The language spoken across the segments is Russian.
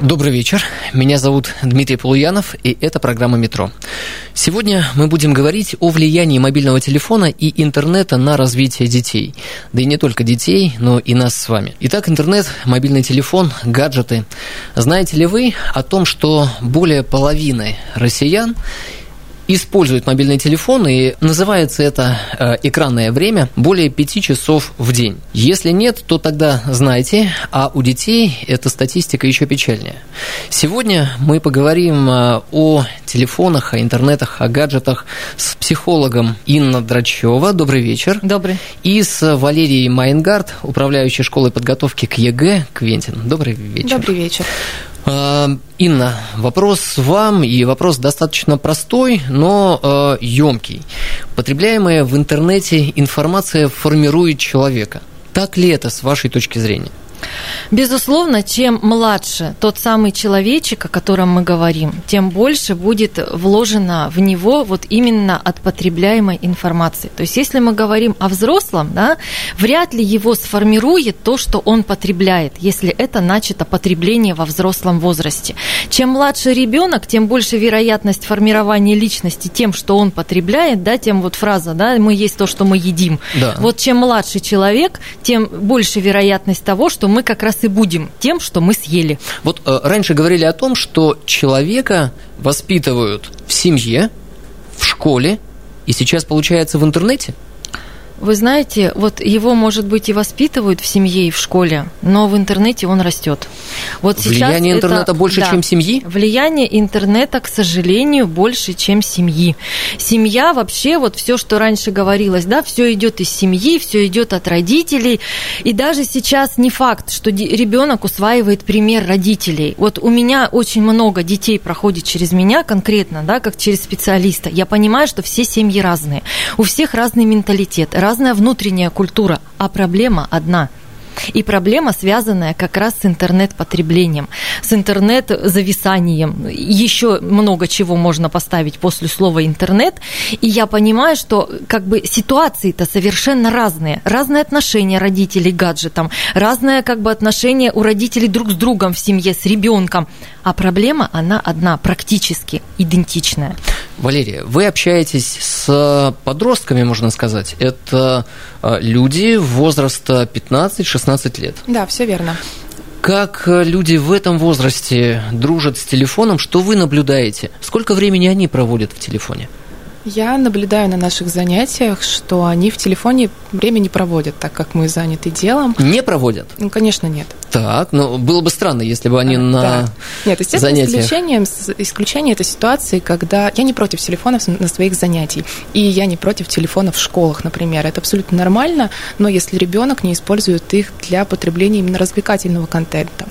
Добрый вечер. Меня зовут Дмитрий Полуянов, и это программа «Метро». Сегодня мы будем говорить о влиянии мобильного телефона и интернета на развитие детей. Да и не только детей, но и нас с вами. Итак, интернет, мобильный телефон, гаджеты. Знаете ли вы о том, что более половины россиян используют мобильный телефон, и называется это экранное время более 5 часов в день. Если нет, то тогда знайте, а у детей эта статистика еще печальнее. Сегодня мы поговорим о телефонах, о интернетах, о гаджетах с психологом Инна Драчёва. Добрый вечер. Добрый. И с Валерией Майнгардт, управляющей школой подготовки к ЕГЭ, Квинтин. Добрый вечер. Добрый вечер. Инна, вопрос вам, и вопрос достаточно простой, но ёмкий. Потребляемая в интернете информация формирует человека. Так ли это с вашей точки зрения? Безусловно, чем младше тот самый человечек, о котором мы говорим, тем больше будет вложено в него вот именно от потребляемой информации. То есть, если мы говорим о взрослом, да, вряд ли его сформирует то, что он потребляет, если это начато потребление во взрослом возрасте. Чем младше ребенок, тем больше вероятность формирования личности тем, что он потребляет, да, тем вот фраза, да, мы есть то, что мы едим. Да. Вот чем младше человек, тем больше вероятность того, что мы как раз и будем тем, что мы съели. Вот раньше говорили о том, что человека воспитывают в семье, в школе, и сейчас, получается, в интернете? Вы знаете, вот его, может быть, и воспитывают в семье и в школе, но в интернете он растет. Вот влияние интернета больше, да, чем семьи? Влияние интернета, к сожалению, больше, чем семьи. Семья вообще, вот все, что раньше говорилось, да, все идет из семьи, все идет от родителей. И даже сейчас не факт, что ребенок усваивает пример родителей. Вот у меня очень много детей проходит через меня конкретно, да, как через специалиста. Я понимаю, что все семьи разные, у всех разный менталитет, разная внутренняя культура, а проблема одна. И проблема, связанная как раз с интернет-потреблением, с интернет-зависанием. Еще много чего можно поставить после слова «интернет». И я понимаю, что как бы ситуации-то совершенно разные. Разные отношения родителей к гаджетам, разное как бы отношение у родителей друг с другом в семье, с ребенком. А проблема, она одна, практически идентичная. Валерия, вы общаетесь с подростками, можно сказать. Это люди возраста 15-16 лет. Да, все верно. Как люди в этом возрасте дружат с телефоном? Что вы наблюдаете? Сколько времени они проводят в телефоне? Я наблюдаю на наших занятиях, что они в телефоне время не проводят, так как мы заняты делом. Не проводят? Ну, конечно, нет. Так, но было бы странно, если бы они на занятиях. Нет, естественно, исключение этой ситуации, когда я не против телефонов на своих занятиях, и я не против телефонов в школах, например. Это абсолютно нормально, но если ребенок не использует их для потребления именно развлекательного контента.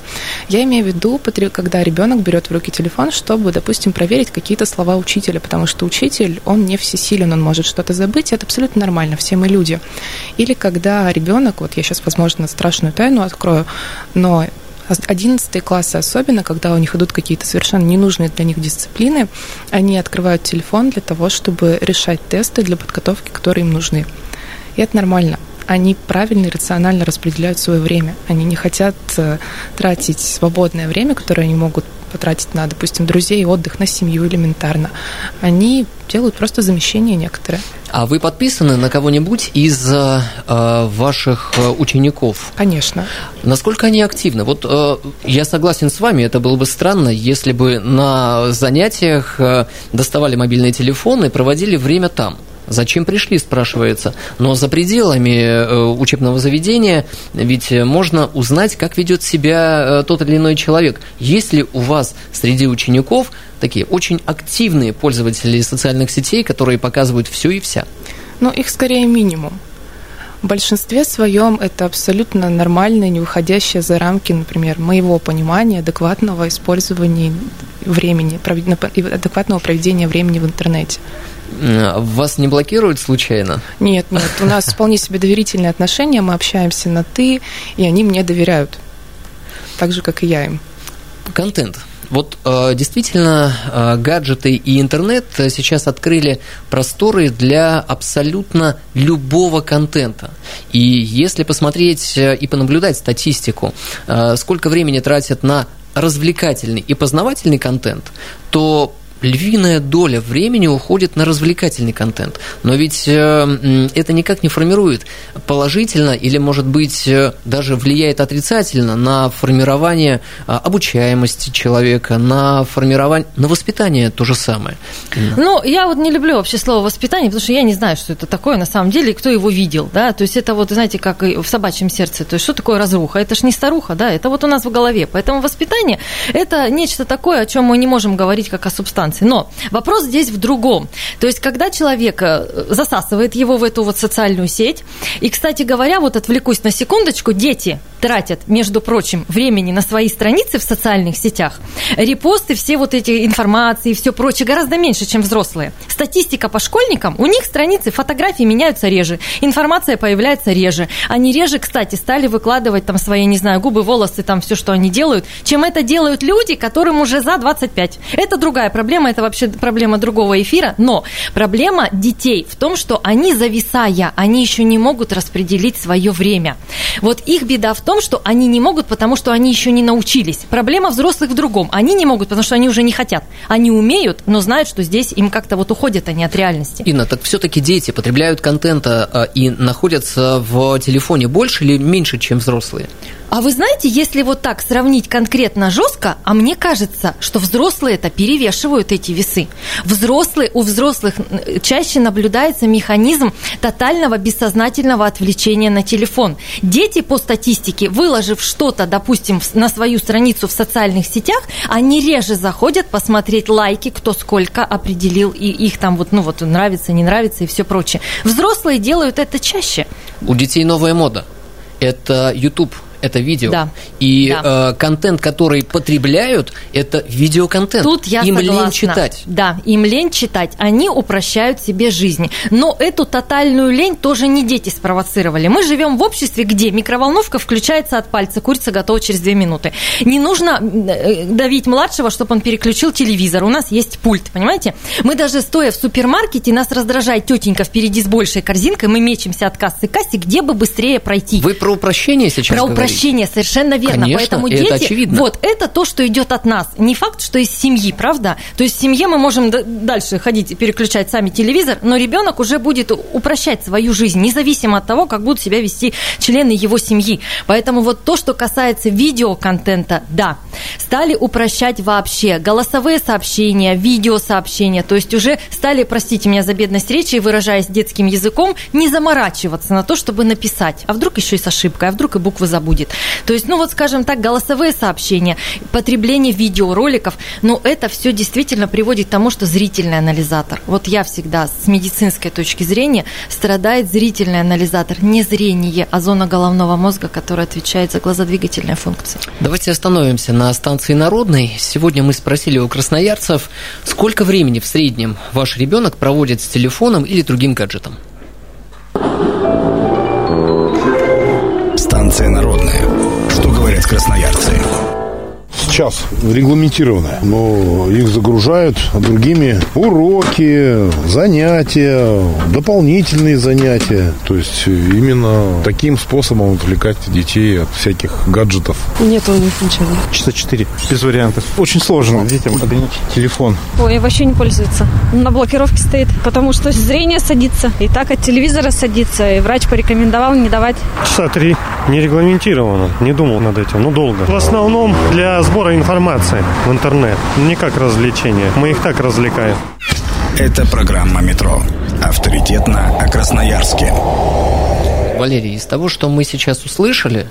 Я имею в виду, когда ребенок берет в руки телефон, чтобы, допустим, проверить какие-то слова учителя, потому что учитель, он не всесилен, он может что-то забыть, это абсолютно нормально, все мы люди. Или когда ребенок, вот я сейчас, возможно, страшную тайну открою, но 11 классы особенно, когда у них идут какие-то совершенно ненужные для них дисциплины, они открывают телефон для того, чтобы решать тесты для подготовки, которые им нужны. И это нормально. Они правильно и рационально распределяют свое время. Они не хотят тратить свободное время, которое они могут потратить на, допустим, друзей, отдых, на семью элементарно. Они делают просто замещение некоторые. А вы подписаны на кого-нибудь из ваших учеников? Конечно. Насколько они активны? Вот я согласен с вами, это было бы странно, если бы на занятиях доставали мобильные телефоны и проводили время там. Зачем пришли, спрашивается. Но за пределами учебного заведения ведь можно узнать, как ведет себя тот или иной человек. Есть ли у вас среди учеников такие очень активные пользователи социальных сетей, которые показывают все и вся? Ну, их скорее минимум. В большинстве своем это абсолютно нормальное, не выходящее за рамки, например, моего понимания адекватного использования времени, адекватного проведения времени в интернете. Вас не блокируют случайно? Нет, нет. У нас вполне себе доверительные отношения, мы общаемся на «ты», и они мне доверяют, так же, как и я им. Контент. Вот действительно, гаджеты и интернет сейчас открыли просторы для абсолютно любого контента. И если посмотреть и понаблюдать статистику, сколько времени тратят на развлекательный и познавательный контент, то львиная доля времени уходит на развлекательный контент. Но ведь это никак не формирует положительно или, может быть, даже влияет отрицательно на формирование обучаемости человека, на формирование, на воспитание то же самое. Ну, я вот не люблю вообще слово «воспитание», потому что я не знаю, что это такое на самом деле и кто его видел. Да? То есть это вот, знаете, как и в собачьем сердце. То есть что такое разруха? Это ж не старуха, да? Это вот у нас в голове. Поэтому воспитание – это нечто такое, о чем мы не можем говорить как о субстанции. Но вопрос здесь в другом. То есть, когда человек засасывает его в эту вот социальную сеть, и, кстати говоря, вот отвлекусь на секундочку, дети тратят, между прочим, времени на свои страницы в социальных сетях, репосты, все вот эти информации и все прочее гораздо меньше, чем взрослые. Статистика по школьникам, у них страницы, фотографии меняются реже, информация появляется реже. Они реже, кстати, стали выкладывать там свои, не знаю, губы, волосы, там все, что они делают, чем это делают люди, которым уже за 25. Это другая проблема. Это вообще проблема другого эфира, но проблема детей в том, что они, зависая, они еще не могут распределить свое время. Вот их беда в том, что они не могут, потому что они еще не научились. Проблема взрослых в другом. Они не могут, потому что они уже не хотят. Они умеют, но знают, что здесь им как-то вот уходят они от реальности. Инна, так все-таки дети потребляют контента и находятся в телефоне больше или меньше, чем взрослые? А вы знаете, если вот так сравнить конкретно жестко, а мне кажется, что взрослые-то перевешивают эти весы. У взрослых чаще наблюдается механизм тотального бессознательного отвлечения на телефон. Дети, по статистике, выложив что-то, допустим, на свою страницу в социальных сетях, они реже заходят посмотреть лайки, кто сколько определил, и их там вот, ну вот, нравится, не нравится и все прочее. Взрослые делают это чаще. У детей новая мода. Это YouTube. Это видео. Да. И да. Контент, который потребляют, это видеоконтент. Тут я им согласна. Лень читать. Да, им лень читать. Они упрощают себе жизнь. Но эту тотальную лень тоже не дети спровоцировали. Мы живем в обществе, где микроволновка включается от пальца, курица готова через 2 минуты. Не нужно давить младшего, чтобы он переключил телевизор. У нас есть пульт, понимаете? Мы даже стоя в супермаркете, нас раздражает тетенька впереди с большей корзинкой, мы мечемся от кассы к кассе, где бы быстрее пройти. Вы про упрощение сейчас говорите? Совершенно верно. Конечно, поэтому дети, это очевидно. Вот это то, что идет от нас. Не факт, что из семьи, правда? То есть в семье мы можем дальше ходить и переключать сами телевизор, но ребенок уже будет упрощать свою жизнь, независимо от того, как будут себя вести члены его семьи. Поэтому вот то, что касается видеоконтента, да, стали упрощать вообще. Голосовые сообщения, видеосообщения, то есть уже стали, простите меня за бедность речи, выражаясь детским языком, не заморачиваться на то, чтобы написать. А вдруг еще и с ошибкой, а вдруг и буквы забудет. То есть, ну вот, скажем так, голосовые сообщения, потребление видеороликов, ну это все действительно приводит к тому, что зрительный анализатор. Вот я всегда с медицинской точки зрения страдает зрительный анализатор, не зрение, а зона головного мозга, которая отвечает за глазодвигательные функции. Давайте остановимся на станции Народной. Сегодня мы спросили у красноярцев, сколько времени в среднем ваш ребенок проводит с телефоном или другим гаджетом? Станция Народная. Что говорят красноярцы? Сейчас регламентированная, но их загружают другими. Уроки, занятия, дополнительные занятия. То есть именно таким способом отвлекать детей от всяких гаджетов. Нет у них ничего. Часа 4, без вариантов. Очень сложно детям ограничить телефон. Ой, вообще не пользуется. На блокировке стоит, потому что зрение садится. И так от телевизора садится. И врач порекомендовал не давать. Часа 3. Не регламентировано. Не думал над этим. Ну, долго. В основном для сбора информации в интернет. Не как развлечение. Мы их так развлекаем. Это программа «Метро». Авторитетно о Красноярске. Валерий, из того, что мы сейчас услышали,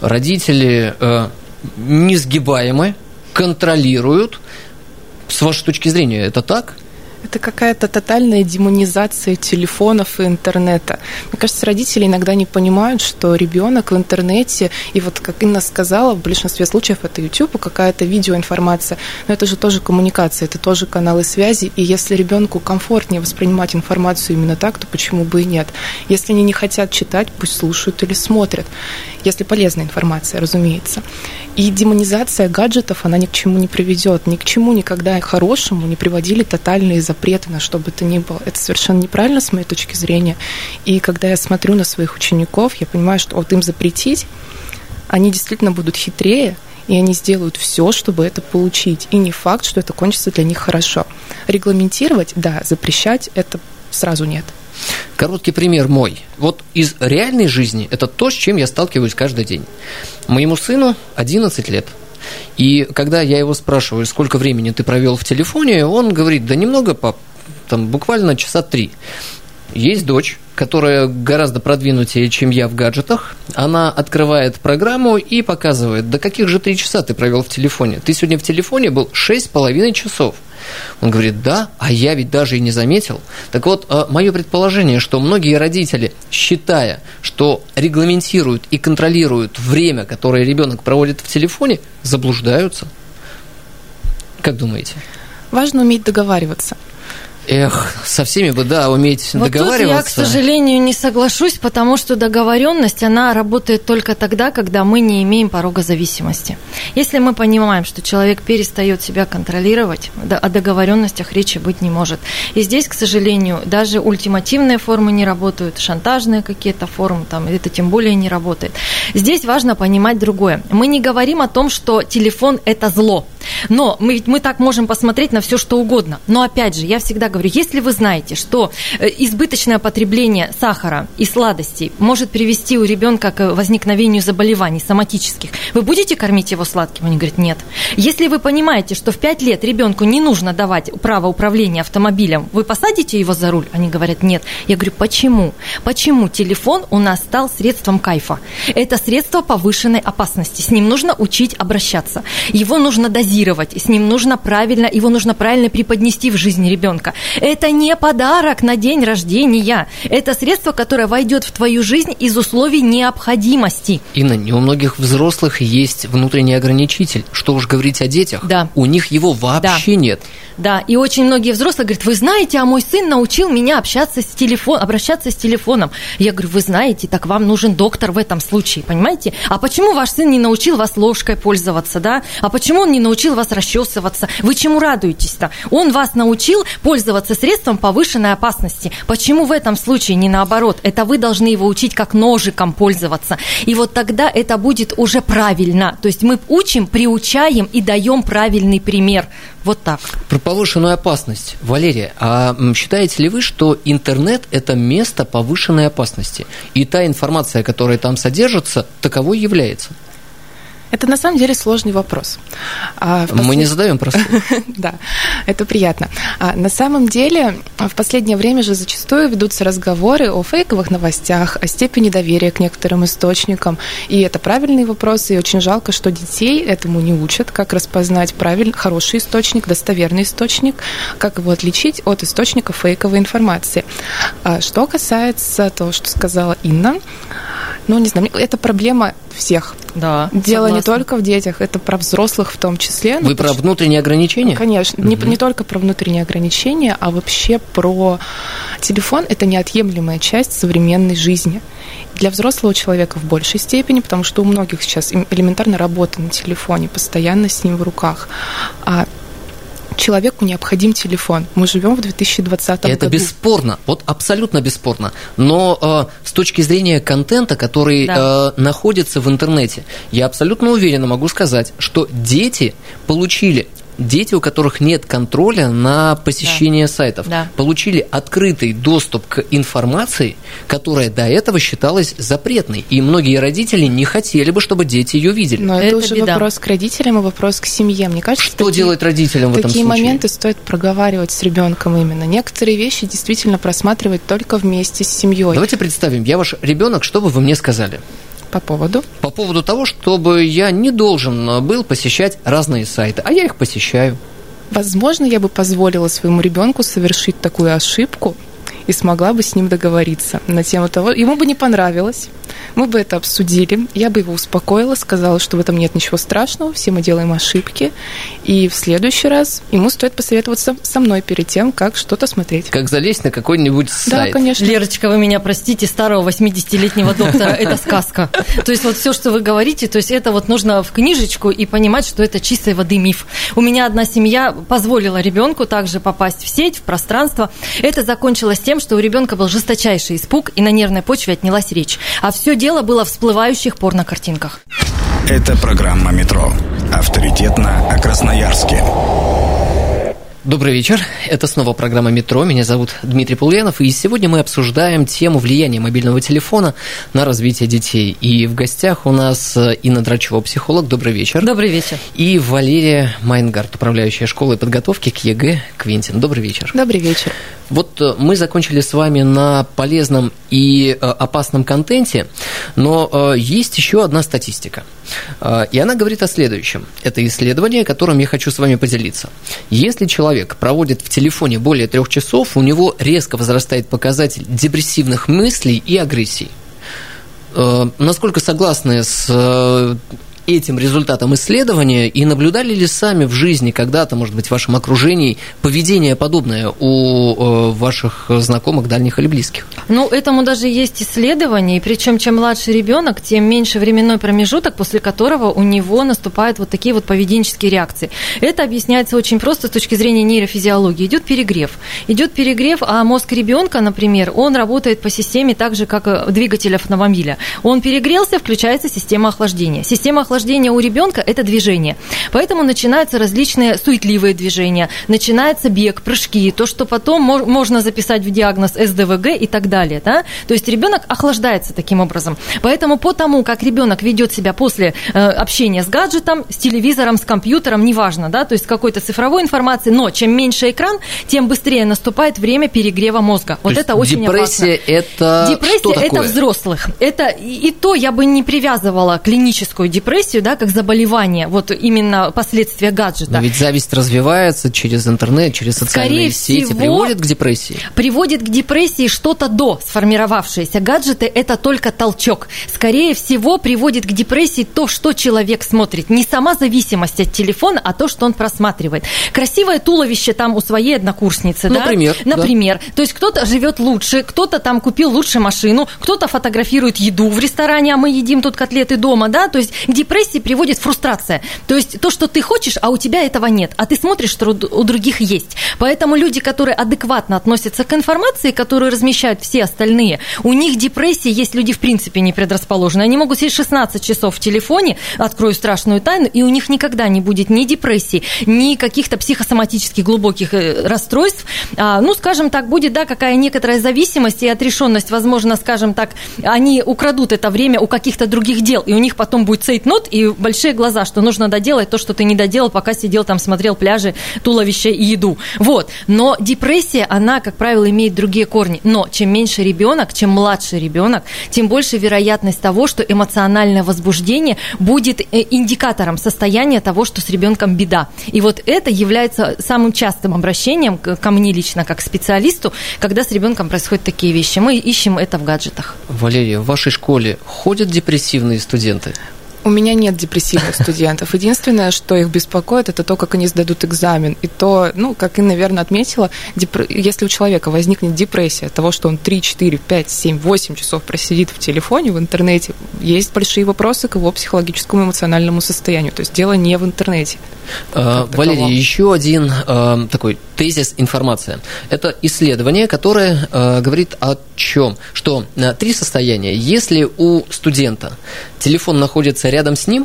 родители несгибаемы, контролируют. С вашей точки зрения, это так? Это какая-то тотальная демонизация телефонов и интернета. Мне кажется, родители иногда не понимают, что ребенок в интернете, и вот, как Инна сказала, в большинстве случаев это YouTube, какая-то видеоинформация, но это же тоже коммуникация, это тоже каналы связи, и если ребенку комфортнее воспринимать информацию именно так, то почему бы и нет? Если они не хотят читать, пусть слушают или смотрят, если полезная информация, разумеется. И демонизация гаджетов, она ни к чему не приведет, ни к чему никогда хорошему не приводили тотальные запреты на что бы то ни было. Это совершенно неправильно с моей точки зрения. И когда я смотрю на своих учеников, я понимаю, что вот им запретить, они действительно будут хитрее, и они сделают все, чтобы это получить. И не факт, что это кончится для них хорошо. Регламентировать, да, запрещать – это сразу нет. Короткий пример мой. Вот из реальной жизни это то, с чем я сталкиваюсь каждый день. Моему сыну 11 лет. И когда я его спрашиваю, сколько времени ты провел в телефоне, он говорит, да немного, пап, там буквально часа 3. Есть дочь, которая гораздо продвинутее, чем я в гаджетах. Она открывает программу и показывает, да каких же 3 часа ты провел в телефоне? Ты сегодня в телефоне был 6,5 часов. Он говорит, да, а я ведь даже и не заметил. Так вот, мое предположение, что многие родители, считая, что регламентируют и контролируют время, которое ребенок проводит в телефоне, заблуждаются. Как думаете? Важно уметь договариваться. Эх, со всеми бы, да, уметь вот договариваться. Вот тут я, к сожалению, не соглашусь, потому что договоренность, она работает только тогда, когда мы не имеем порога зависимости. Если мы понимаем, что человек перестает себя контролировать, о договоренностях речи быть не может. И здесь, к сожалению, даже ультимативные формы не работают, шантажные какие-то формы, там, это тем более не работает. Здесь важно понимать другое. Мы не говорим о том, что телефон – это зло. Но мы так можем посмотреть на все, что угодно. Но опять же, я всегда говорю, если вы знаете, что избыточное потребление сахара и сладостей может привести у ребенка к возникновению заболеваний соматических, вы будете кормить его сладким? Они говорят, нет. Если вы понимаете, что в 5 лет ребенку не нужно давать право управления автомобилем, вы посадите его за руль? Они говорят, нет. Я говорю, почему? Почему телефон у нас стал средством кайфа? Это средство повышенной опасности. С ним нужно учить обращаться. Его нужно дозировать. С ним нужно правильно, его нужно правильно преподнести в жизнь ребенка. Это не подарок на день рождения. Это средство, которое войдет в твою жизнь из условий необходимости. Инна, не у многих взрослых есть внутренний ограничитель. Что уж говорить о детях. Да. У них его вообще нет. Да, и очень многие взрослые говорят, вы знаете, а мой сын научил меня обращаться с телефоном. Я говорю, вы знаете, так вам нужен доктор в этом случае, понимаете? А почему ваш сын не научил вас ложкой пользоваться, да? А почему он не научил вас расчесываться? Вы чему радуетесь-то? Он вас научил пользоваться средством повышенной опасности. Почему в этом случае не наоборот? Это вы должны его учить, как ножиком пользоваться. И вот тогда это будет уже правильно. То есть мы учим, приучаем и даем правильный пример. Вот так. Про повышенную опасность. Валерия, а считаете ли вы, что интернет – это место повышенной опасности? И та информация, которая там содержится, таковой является? Это на самом деле сложный вопрос. Мы не задаем просто. Да, это приятно. На самом деле, в последнее время же зачастую ведутся разговоры о фейковых новостях, о степени доверия к некоторым источникам. И это правильные вопросы, и очень жалко, что детей этому не учат, как распознать правильный, хороший источник, достоверный источник, как его отличить от источника фейковой информации. Что касается того, что сказала Инна, ну, не знаю, это проблема всех. Да, дело согласна. Не только в детях, это про взрослых в том числе. Вы про внутренние ограничения? Конечно, не только про внутренние ограничения, а вообще про телефон. Это неотъемлемая часть современной жизни. Для взрослого человека в большей степени, потому что у многих сейчас элементарно работа на телефоне, постоянно с ним в руках. А человеку необходим телефон. Мы живем в 2020 году. Это бесспорно, вот абсолютно бесспорно. Но с точки зрения контента, который находится в интернете, я абсолютно уверенно могу сказать, что дети, у которых нет контроля на посещение сайтов, получили открытый доступ к информации, которая до этого считалась запретной. И многие родители не хотели бы, чтобы дети ее видели. Но это уже беда. Вопрос к родителям и вопрос к семье. Мне кажется, что делать родителям в этом случае? Такие моменты стоит проговаривать с ребенком именно. Некоторые вещи действительно просматривать только вместе с семьей. Давайте представим, я ваш ребенок, что бы вы мне сказали? По поводу того, чтобы я не должен был посещать разные сайты, а я их посещаю. Возможно, я бы позволила своему ребенку совершить такую ошибку и смогла бы с ним договориться на тему того, ему бы не понравилось, мы бы это обсудили, я бы его успокоила, сказала, что в этом нет ничего страшного, все мы делаем ошибки, и в следующий раз ему стоит посоветоваться со мной перед тем, как что-то смотреть. Как залезть на какой-нибудь сайт. Да, конечно. Лерочка, вы меня простите, старого 80-летнего доктора, это сказка. То есть вот все, что вы говорите, то есть это вот нужно в книжечку и понимать, что это чистой воды миф. У меня одна семья позволила ребенку также попасть в сеть, в пространство. Это закончилось тем, что у ребенка был жесточайший испуг, и на нервной почве отнялась речь. А все дело было в всплывающих порнокартинках. Это программа «Метро». Авторитетно о Красноярске. Добрый вечер. Это снова программа «Метро». Меня зовут Дмитрий Полуянов. И сегодня мы обсуждаем тему влияния мобильного телефона на развитие детей. И в гостях у нас Инна Драчёва, психолог. Добрый вечер. Добрый вечер. И Валерия Майнгардт, управляющая школой подготовки к ЕГЭ «Квинтин». Добрый вечер. Добрый вечер. Вот мы закончили с вами на полезном и опасном контенте, но есть еще одна статистика. И она говорит о следующем. Это исследование, которым я хочу с вами поделиться. Если человек проводит в телефоне более 3 часов, у него резко возрастает показатель депрессивных мыслей и агрессий. Насколько согласны с этим результатом исследования, и наблюдали ли сами в жизни когда-то, может быть, в вашем окружении поведение подобное у ваших знакомых, дальних или близких? Ну, этому даже есть исследование, и причем чем младше ребенок, тем меньше временной промежуток, после которого у него наступают вот такие вот поведенческие реакции. Это объясняется очень просто с точки зрения нейрофизиологии. Идет перегрев, а мозг ребенка, например, он работает по системе так же, как двигатель автомобиля. Он перегрелся, включается система охлаждения. Система охлаждение у ребенка – это движение. Поэтому начинаются различные суетливые движения, начинается бег, прыжки, то, что потом можно записать в диагноз СДВГ и так далее. Да? То есть ребенок охлаждается таким образом. Поэтому по тому, как ребенок ведет себя после общения с гаджетом, с телевизором, с компьютером, неважно, да? То есть какой-то цифровой информации, но чем меньше экран, тем быстрее наступает время перегрева мозга. Вот это очень опасно. Депрессия – это взрослых. Это и то я бы не привязывала клиническую депрессию, да, как заболевание, вот именно последствия гаджета. Но ведь зависть развивается через интернет, через социальные сети, приводит к депрессии. Приводит к депрессии что-то до сформировавшееся. Гаджеты – это только толчок. Скорее всего, приводит к депрессии то, что человек смотрит. Не сама зависимость от телефона, а то, что он просматривает. Красивое туловище там у своей однокурсницы. Например. Да? Например. Да. То есть кто-то живет лучше, кто-то там купил лучше машину, кто-то фотографирует еду в ресторане, а мы едим тут котлеты дома, да, то есть депрессии приводит фрустрация. То есть то, что ты хочешь, а у тебя этого нет. А ты смотришь, что у других есть. Поэтому люди, которые адекватно относятся к информации, которую размещают все остальные, у них депрессии есть люди в принципе не предрасположены. Они могут сидеть 16 часов в телефоне, открою страшную тайну, и у них никогда не будет ни депрессии, ни каких-то психосоматических глубоких расстройств. Ну, скажем так, будет, да, какая некоторая зависимость и отрешенность, возможно, скажем так, они украдут это время у каких-то других дел, и у них потом будет цейтнот, и большие глаза, что нужно доделать то, что ты не доделал, пока сидел там, смотрел пляжи, туловище и еду. Вот. Но депрессия, она, как правило, имеет другие корни. Но чем меньше ребенок, чем младше ребенок, тем больше вероятность того, что эмоциональное возбуждение будет индикатором состояния того, что с ребенком беда. И вот это является самым частым обращением ко мне лично, как к специалисту, когда с ребенком происходят такие вещи. Мы ищем это в гаджетах. Валерия, в вашей школе ходят депрессивные студенты? У меня нет депрессивных студентов. Единственное, что их беспокоит, это то, как они сдадут экзамен. И то, ну, как Инна, наверное, отметила, если у человека возникнет депрессия от того, что он 3, 4, 5, 7, 8 часов просидит в телефоне, в интернете, есть большие вопросы к его психологическому эмоциональному состоянию. То есть дело не в интернете. Валерия, еще один такой тезис, информация. Это исследование, которое говорит о чем? Что 3 состояния. Если у студента телефон находится рядом с ним,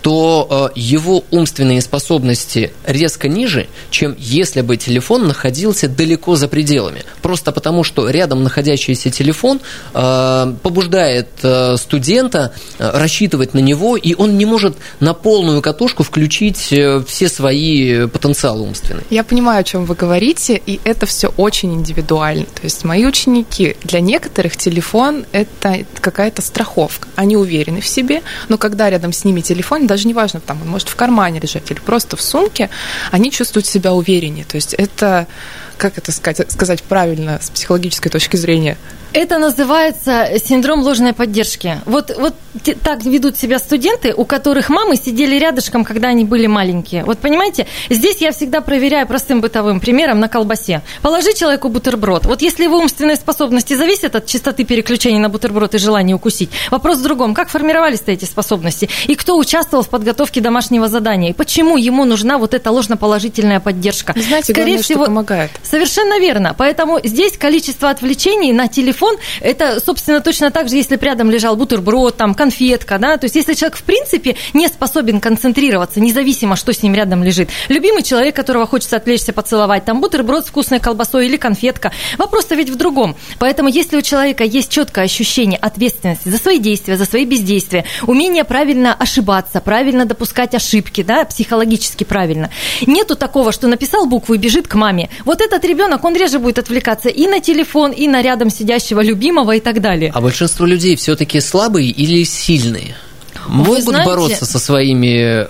то его умственные способности резко ниже, чем если бы телефон находился далеко за пределами. Просто потому, что рядом находящийся телефон побуждает студента рассчитывать на него, и он не может на полную катушку включить все свои потенциалы умственные. Я понимаю, о чем вы говорите, и это все очень индивидуально. То есть мои ученики, для некоторых телефон – это какая-то страховка. Они уверены в себе, но когда рядом с ними телефон, даже не важно, там, он может в кармане лежать или просто в сумке, они чувствуют себя увереннее. То есть это, как это сказать правильно с психологической точки зрения? Это называется синдром ложной поддержки. Вот так ведут себя студенты, у которых мамы сидели рядышком, когда они были маленькие. Вот понимаете, здесь я всегда проверяю простым бытовым примером на колбасе. Положи человеку бутерброд. Вот если его умственные способности зависят от частоты переключения на бутерброд и желания укусить, вопрос в другом. Как формировались-то эти способности? И кто участвовал в подготовке домашнего задания? И почему ему нужна вот эта ложноположительная поддержка? Знаете, скорее главное, всего, что помогает. Совершенно верно. Поэтому здесь количество отвлечений на телефон, это, собственно, точно так же, если бы рядом лежал бутерброд, там, конфетка, да, то есть если человек, в принципе, не способен концентрироваться, независимо, что с ним рядом лежит. Любимый человек, которого хочется отвлечься, поцеловать, там, бутерброд с вкусной колбасой или конфетка. Вопрос-то ведь в другом. Поэтому если у человека есть четкое ощущение ответственности за свои действия, за свои бездействия, умение правильно ошибаться, правильно допускать ошибки, да, психологически правильно, нету такого, что написал букву и бежит к маме. Вот этот ребенок, он реже будет отвлекаться и на телефон, и на рядом сидящего любимого и так далее. А большинство людей все-таки слабые или сильные? Могут бороться со своими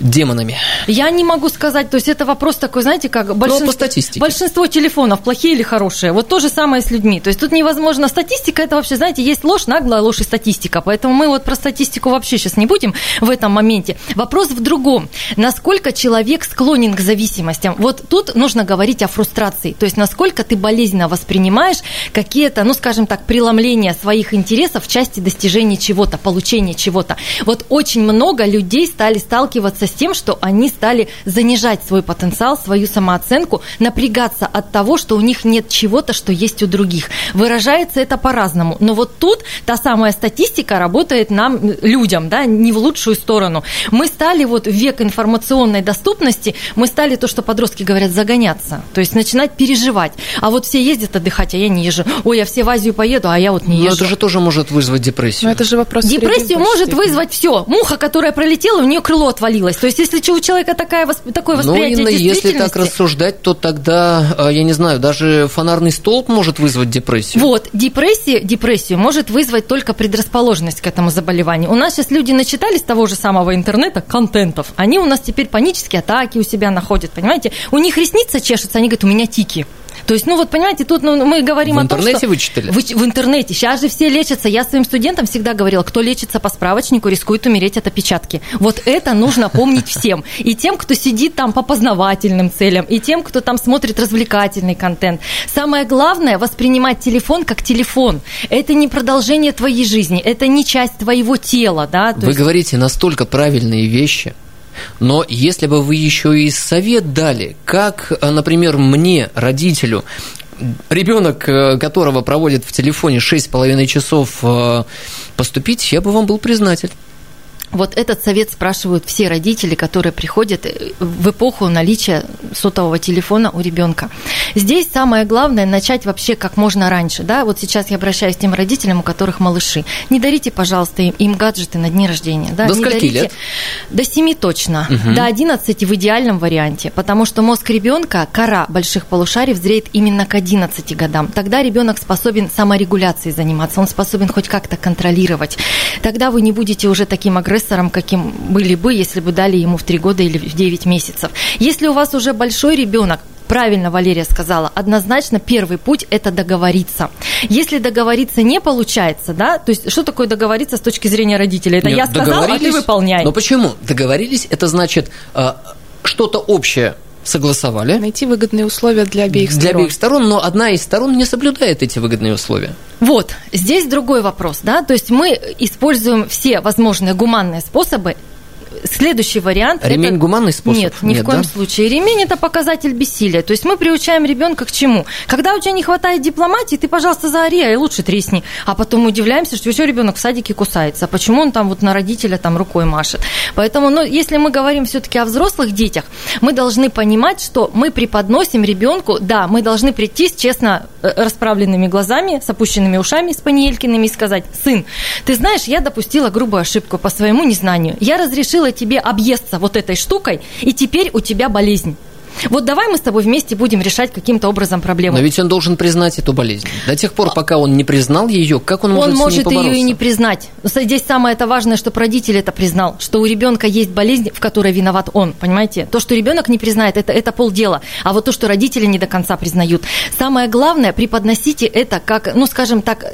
демонами? Я не могу сказать, то есть это вопрос такой, знаете, как большинство телефонов, плохие или хорошие, вот то же самое с людьми, то есть тут невозможно, статистика это вообще, знаете, есть ложь, наглая ложь и статистика, поэтому мы вот про статистику вообще сейчас не будем в этом моменте. Вопрос в другом, насколько человек склонен к зависимостям, вот тут нужно говорить о фрустрации, то есть насколько ты болезненно воспринимаешь какие-то, ну скажем так, преломления своих интересов в части достижения чего-то, получения чего-то. Вот очень много людей стали сталкиваться с тем, что они стали занижать свой потенциал, свою самооценку, напрягаться от того, что у них нет чего-то, что есть у других. Выражается это по-разному. Но вот тут та самая статистика работает нам, людям, да, не в лучшую сторону. Мы стали вот в век информационной доступности, мы стали то, что подростки говорят, загоняться. То есть начинать переживать. А вот все ездят отдыхать, а я не езжу. Ой, я все в Азию поеду, а я вот не езжу. Но это же тоже может вызвать депрессию. Но это же вопрос. Депрессию может вызвать все. Муха, которая пролетела, у нее крыло отвалилось. То есть, если у человека такое восприятие действительности... Ну, если так рассуждать, то тогда, я не знаю, даже фонарный столб может вызвать депрессию. Вот, депрессию может вызвать только предрасположенность к этому заболеванию. У нас сейчас люди начитались того же самого интернета, контентов. Они у нас теперь панические атаки у себя находят, понимаете? У них ресница чешется, они говорят, у меня тики. То есть, ну вот, понимаете, тут мы говорим в о том, что... В интернете вычитали? В интернете. Сейчас же все лечатся. Я своим студентам всегда говорила, кто лечится по справочнику, рискует умереть от опечатки. Вот это нужно помнить всем. И тем, кто сидит там по познавательным целям, и тем, кто там смотрит развлекательный контент. Самое главное – воспринимать телефон как телефон. Это не продолжение твоей жизни, это не часть твоего тела. Да? Вы говорите настолько правильные вещи. Но если бы вы еще и совет дали, как, например, мне, родителю, ребенок, которого проводит в телефоне 6,5 часов, поступить, я бы вам был признателен. Вот этот совет спрашивают все родители, которые приходят в эпоху наличия сотового телефона у ребенка. Здесь самое главное начать вообще как можно раньше. Да? Вот сейчас я обращаюсь к тем родителям, у которых малыши. Не дарите, пожалуйста, им гаджеты на дни рождения. Да? До скольки лет? До 7 точно. Угу. До 11 в идеальном варианте. Потому что мозг ребенка, кора больших полушариев зреет именно к 11 годам. Тогда ребенок способен саморегуляцией заниматься. Он способен хоть как-то контролировать. Тогда вы не будете уже таким агрессивным, каким были бы, если бы дали ему в 3 года или в 9 месяцев. Если у вас уже большой ребенок, правильно Валерия сказала, однозначно первый путь – это договориться. Если договориться не получается, да, то есть что такое договориться с точки зрения родителей? Это я сказала, а ты выполняй. Но почему? Договорились – это значит что-то общее. Согласовали. Найти выгодные условия для обеих сторон. Для обеих сторон, но одна из сторон не соблюдает эти выгодные условия. Вот, здесь другой вопрос, да, то есть мы используем все возможные гуманные способы. Следующий вариант... Ремень это... гуманный способ? Нет, ни в коем случае. Ремень – это показатель бессилия. То есть мы приучаем ребенка к чему? Когда у тебя не хватает дипломатии, ты, пожалуйста, заори, а и лучше тресни. А потом удивляемся, что еще ребенок в садике кусается. Почему он там вот на родителя там рукой машет? Поэтому, если мы говорим все-таки о взрослых детях, мы должны понимать, что мы преподносим ребенку, да, мы должны прийти с честно расправленными глазами, с опущенными ушами, с паниелькиными и сказать: сын, ты знаешь, я допустила грубую ошибку по своему незнанию. Я разрешила тебе объесться вот этой штукой, и теперь у тебя болезнь. Вот давай мы с тобой вместе будем решать каким-то образом проблему. Но ведь он должен признать эту болезнь. До тех пор, пока он не признал ее, как он может с ней побороться? Он может ее и не признать. Но здесь самое важное, чтобы родитель это признал, что у ребенка есть болезнь, в которой виноват он, понимаете? То, что ребенок не признает, это полдела. А вот то, что родители не до конца признают. Самое главное, преподносите это как, ну, скажем так,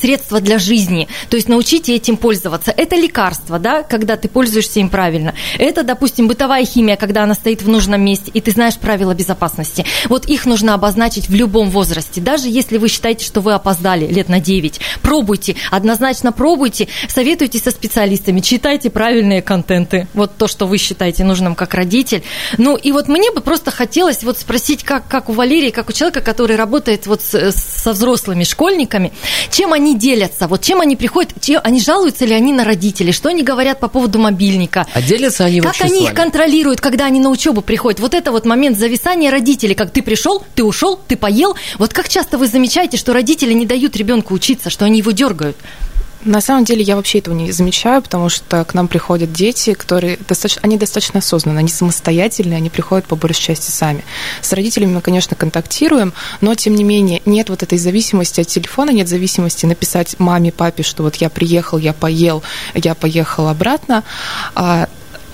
средство для жизни. То есть научите этим пользоваться. Это лекарство, да, когда ты пользуешься им правильно. Это, допустим, бытовая химия, когда она стоит в нужном месте, и ты знаешь правила безопасности. Вот их нужно обозначить в любом возрасте. Даже если вы считаете, что вы опоздали лет на 9, пробуйте, однозначно пробуйте, советуйтесь со специалистами, читайте правильные контенты. Вот то, что вы считаете нужным как родитель. Ну и вот мне бы просто хотелось вот спросить, как у Валерии, как у человека, который работает вот со взрослыми школьниками, чем они делятся, вот чем они приходят, они жалуются ли они на родителей, что они говорят по поводу мобильника. А делятся они вообще с вами? Как они их контролируют, когда они на учебу приходят? Вот это вот момент зависания родителей, как ты пришел, ты ушел, ты поел. Вот как часто вы замечаете, что родители не дают ребенку учиться, что они его дергают? На самом деле я вообще этого не замечаю, потому что к нам приходят дети, которые достаточно осознанные, они самостоятельные, они приходят по большей части сами. С родителями мы, конечно, контактируем, но, тем не менее, нет вот этой зависимости от телефона, нет зависимости написать маме, папе, что вот я приехал, я поел, я поехал обратно.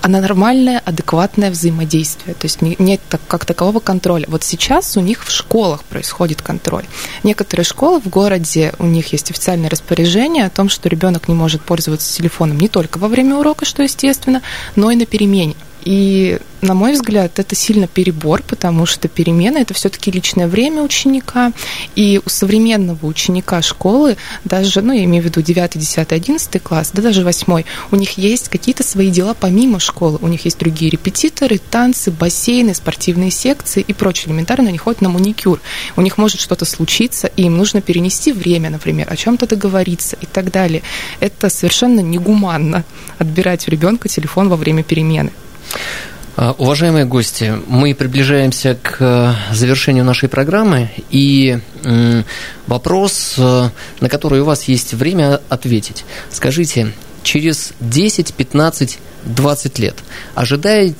Она нормальное, адекватное взаимодействие. То есть нет как такового контроля. Вот сейчас у них в школах происходит контроль. Некоторые школы в городе, у них есть официальное распоряжение о том, что ребенок не может пользоваться телефоном не только во время урока, что естественно, но и на перемене. И, на мой взгляд, это сильно перебор, потому что перемена – это все-таки личное время ученика. И у современного ученика школы, даже, я имею в виду 9, 10, 11 класс, да даже 8, у них есть какие-то свои дела помимо школы. У них есть другие репетиторы, танцы, бассейны, спортивные секции и прочее. Элементарно они ходят на маникюр. У них может что-то случиться, и им нужно перенести время, например, о чем-то договориться и так далее. Это совершенно негуманно – отбирать у ребенка телефон во время перемены. Уважаемые гости, мы приближаемся к завершению нашей программы, и вопрос, на который у вас есть время ответить. Скажите, через 10, 15, 20 лет ожидаете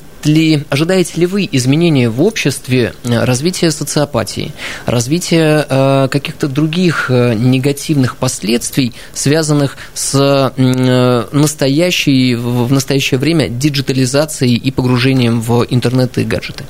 ли вы изменения в обществе, развития социопатии, развития каких-то других негативных последствий, связанных с в настоящее время диджитализацией и погружением в интернет и гаджеты?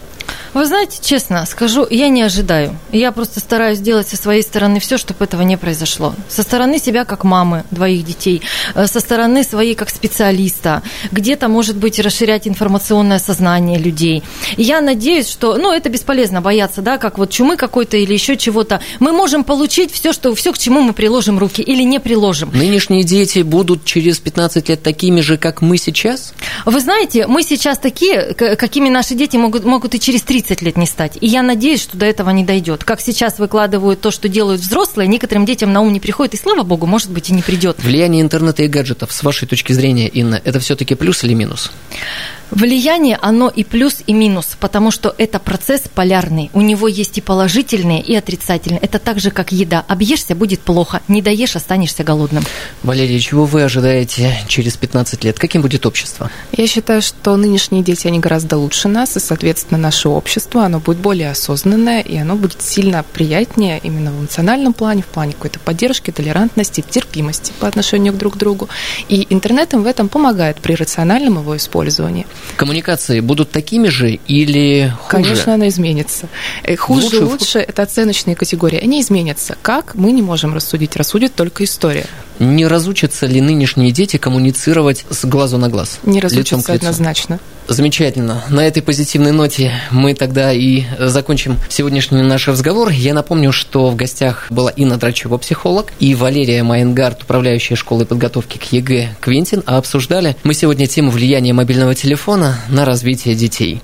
Вы знаете, честно скажу, я не ожидаю. Я просто стараюсь делать со своей стороны все, чтобы этого не произошло. Со стороны себя как мамы двоих детей, со стороны своей как специалиста, где-то, может быть, расширять информационное сознание людей. И я надеюсь, что, это бесполезно бояться, да, как вот чумы какой-то или еще чего-то. Мы можем получить все, к чему мы приложим руки или не приложим. Нынешние дети будут через 15 лет такими же, как мы сейчас? Вы знаете, мы сейчас такие, какими наши дети могут и через 30 лет не стать. И я надеюсь, что до этого не дойдет. Как сейчас выкладывают то, что делают взрослые, некоторым детям на ум не приходит, и, слава богу, может быть, и не придет. Влияние интернета и гаджетов, с вашей точки зрения, Инна, это все-таки плюс или минус? Влияние, оно и плюс, и минус, потому что это процесс полярный. У него есть и положительные, и отрицательные. Это так же, как еда. Объешься, будет плохо. Не доешь, останешься голодным. Валерия, чего вы ожидаете через 15 лет? Каким будет общество? Я считаю, что нынешние дети, они гораздо лучше нас, и, соответственно, наше общество, оно будет более осознанное, и оно будет сильно приятнее именно в эмоциональном плане, в плане какой-то поддержки, толерантности, терпимости по отношению друг к другу. И интернет им в этом помогает при рациональном его использовании. Коммуникации будут такими же или хуже? Конечно, она изменится. Хуже, лучше – это оценочные категории. Они изменятся. Как? Мы не можем рассудить. Рассудит только история. Не разучатся ли нынешние дети коммуницировать с глазу на глаз? Не разучатся однозначно. Замечательно. На этой позитивной ноте мы тогда и закончим сегодняшний наш разговор. Я напомню, что в гостях была Инна Драчёва, психолог, и Валерия Майнгардт, управляющая школой подготовки к ЕГЭ «Квинтин». А обсуждали мы сегодня тему влияния мобильного телефона на развитие детей.